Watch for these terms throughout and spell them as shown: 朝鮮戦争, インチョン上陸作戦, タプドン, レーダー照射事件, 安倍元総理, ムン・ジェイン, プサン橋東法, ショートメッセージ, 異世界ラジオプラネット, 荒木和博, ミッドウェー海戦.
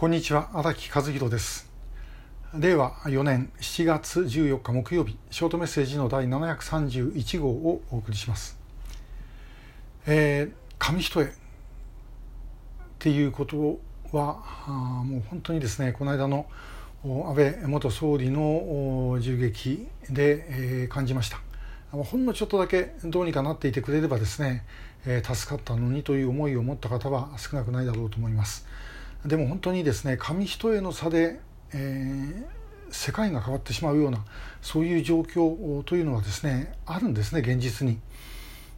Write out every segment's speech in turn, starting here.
こんにちは、荒木和弘です。令和4年7月14日木曜日、ショートメッセージの第731号をお送りします。紙一重っていうことはもう本当にですね、この間の安倍元総理の銃撃で感じました。ほんのちょっとだけどうにかなっていてくれればですね、助かったのにという思いを持った方は少なくないだろうと思います。でも本当にですね、紙一重の差で、世界が変わってしまうような、そういう状況というのはですね、あるんですね、現実に。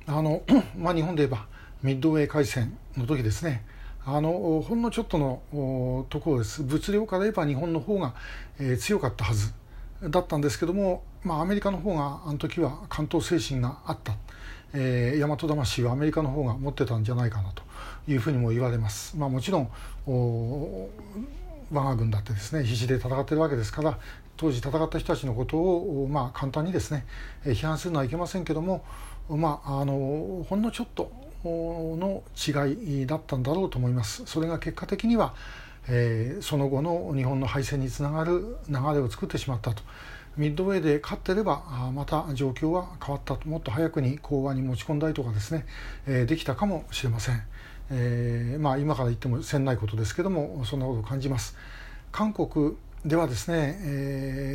日本で言えばミッドウェー海戦の時ですね、ほんのちょっとのところです。物量から言えば日本の方が、強かったはずだったんですけども、アメリカの方があの時は関東精神があった、大和魂はアメリカの方が持ってたんじゃないかなというふうにも言われます。もちろん我が軍だってですね、必死で戦ってるわけですから、当時戦った人たちのことを、簡単にですね批判するのはいけませんけども、ほんのちょっとの違いだったんだろうと思います。それが結果的にはその後の日本の敗戦につながる流れを作ってしまったと。ミッドウェーで勝ってればまた状況は変わったと、もっと早くに講和に持ち込んだりとかですね、できたかもしれません。今から言ってもせんないことですけども、そんなことを感じます。韓国ではですね、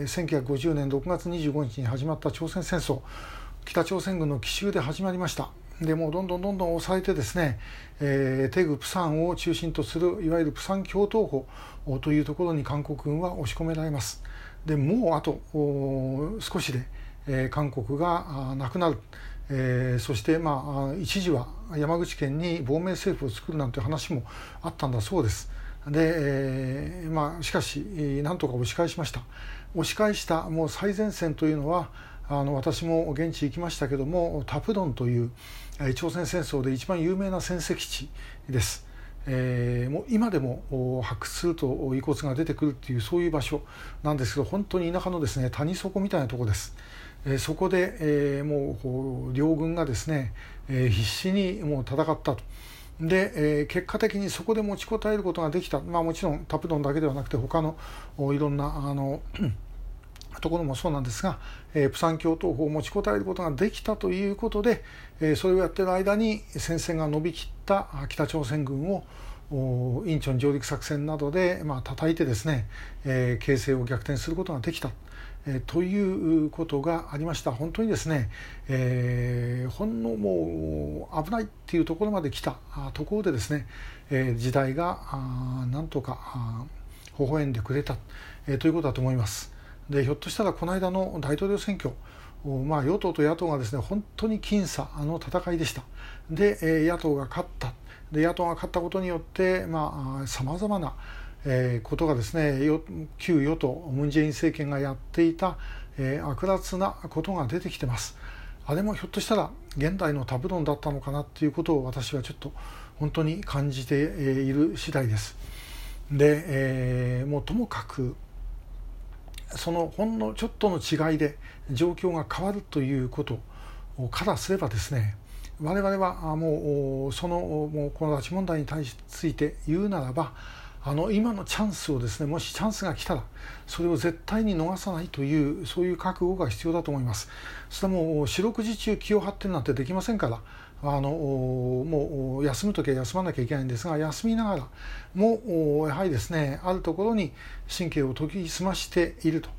1950年6月25日に始まった朝鮮戦争、北朝鮮軍の奇襲で始まりました。でもうどんどん抑えてですね、大陸プサンを中心とするいわゆるプサン橋東法というところに韓国軍は押し込められます。でもうあと少しで、韓国がなくなる、そして一時は山口県に亡命政府を作るなんて話もあったんだそうです。で、しかしなんとか押し返しました。押し返したもう最前線というのは、私も現地行きましたけども、タプドンという朝鮮戦争で一番有名な戦跡地です。もう今でも発掘すると遺骨が出てくるっていう、そういう場所なんですけど、本当に田舎のですね、谷底みたいなところです。そこで、もう両軍がですね、必死にもう戦ったと。で、結果的にそこで持ちこたえることができた。もちろんタプドンだけではなくて、他のいろんなところもそうなんですが、釜山橋東法を持ちこたえることができたということで、それをやっている間に戦線が伸びきった北朝鮮軍をインチョン上陸作戦などで叩いてですね、形勢を逆転することができたということがありました。本当にですね、ほんのもう危ないっていうところまで来たところでですね、時代がなんとか微笑んでくれたということだと思います。でひょっとしたらこの間の大統領選挙、与党と野党がですね、本当に僅差の戦いでした。で野党が勝った。で野党が勝ったことによってさまざまなことがですね、旧与党ムン・ジェイン政権がやっていた悪辣なことが出てきてます。あれもひょっとしたら現代のタブロンだったのかなということを、私はちょっと本当に感じている次第です。で、もうともかくそのほんのちょっとの違いで状況が変わるということからすればですね、我々はもうこの拉致問題について言うならば、今のチャンスをですね、もしチャンスが来たらそれを絶対に逃さないという、そういう覚悟が必要だと思います。それはもう四六時中気を張ってなんてできませんから、もう休むときは休まなきゃいけないんですが、休みながらもやはりですね、あるところに神経を研ぎ澄ましていると、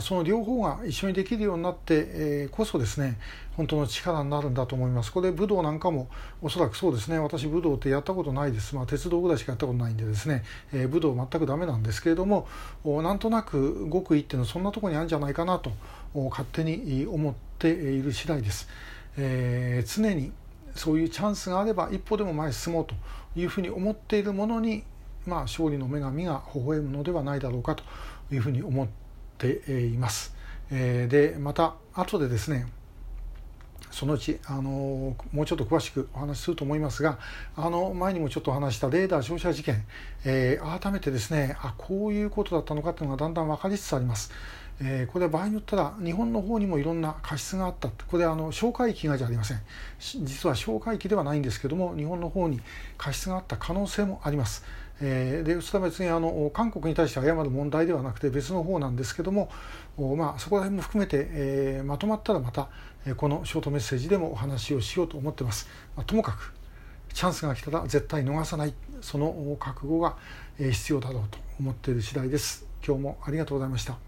その両方が一緒にできるようになってこそですね、本当の力になるんだと思います。これ武道なんかもおそらくそうですね。私武道ってやったことないです。鉄道ぐらいしかやったことないんでですね、武道全くダメなんですけれども、なんとなく極意っていうのはそんなところにあるんじゃないかなと勝手に思っている次第です。常にそういうチャンスがあれば一歩でも前に進もうというふうに思っているものに、勝利の女神が微笑むのではないだろうかというふうに思っています。でまた後でですね、そのうちもうちょっと詳しくお話しすると思いますが、前にもちょっと話したレーダー照射事件、改めてですね、こういうことだったのかというのがだんだん分かりつつあります。これは場合によったら日本の方にもいろんな過失があった。これは哨戒機がじゃありません。実は哨戒機ではないんですけども、日本の方に過失があった可能性もあります。でそれは別に韓国に対して謝る問題ではなくて別の方なんですけども、そこら辺も含めて、まとまったらまたこのショートメッセージでもお話をしようと思ってます。ともかくチャンスが来たら絶対逃さない、その覚悟が必要だろうと思っている次第です。今日もありがとうございました。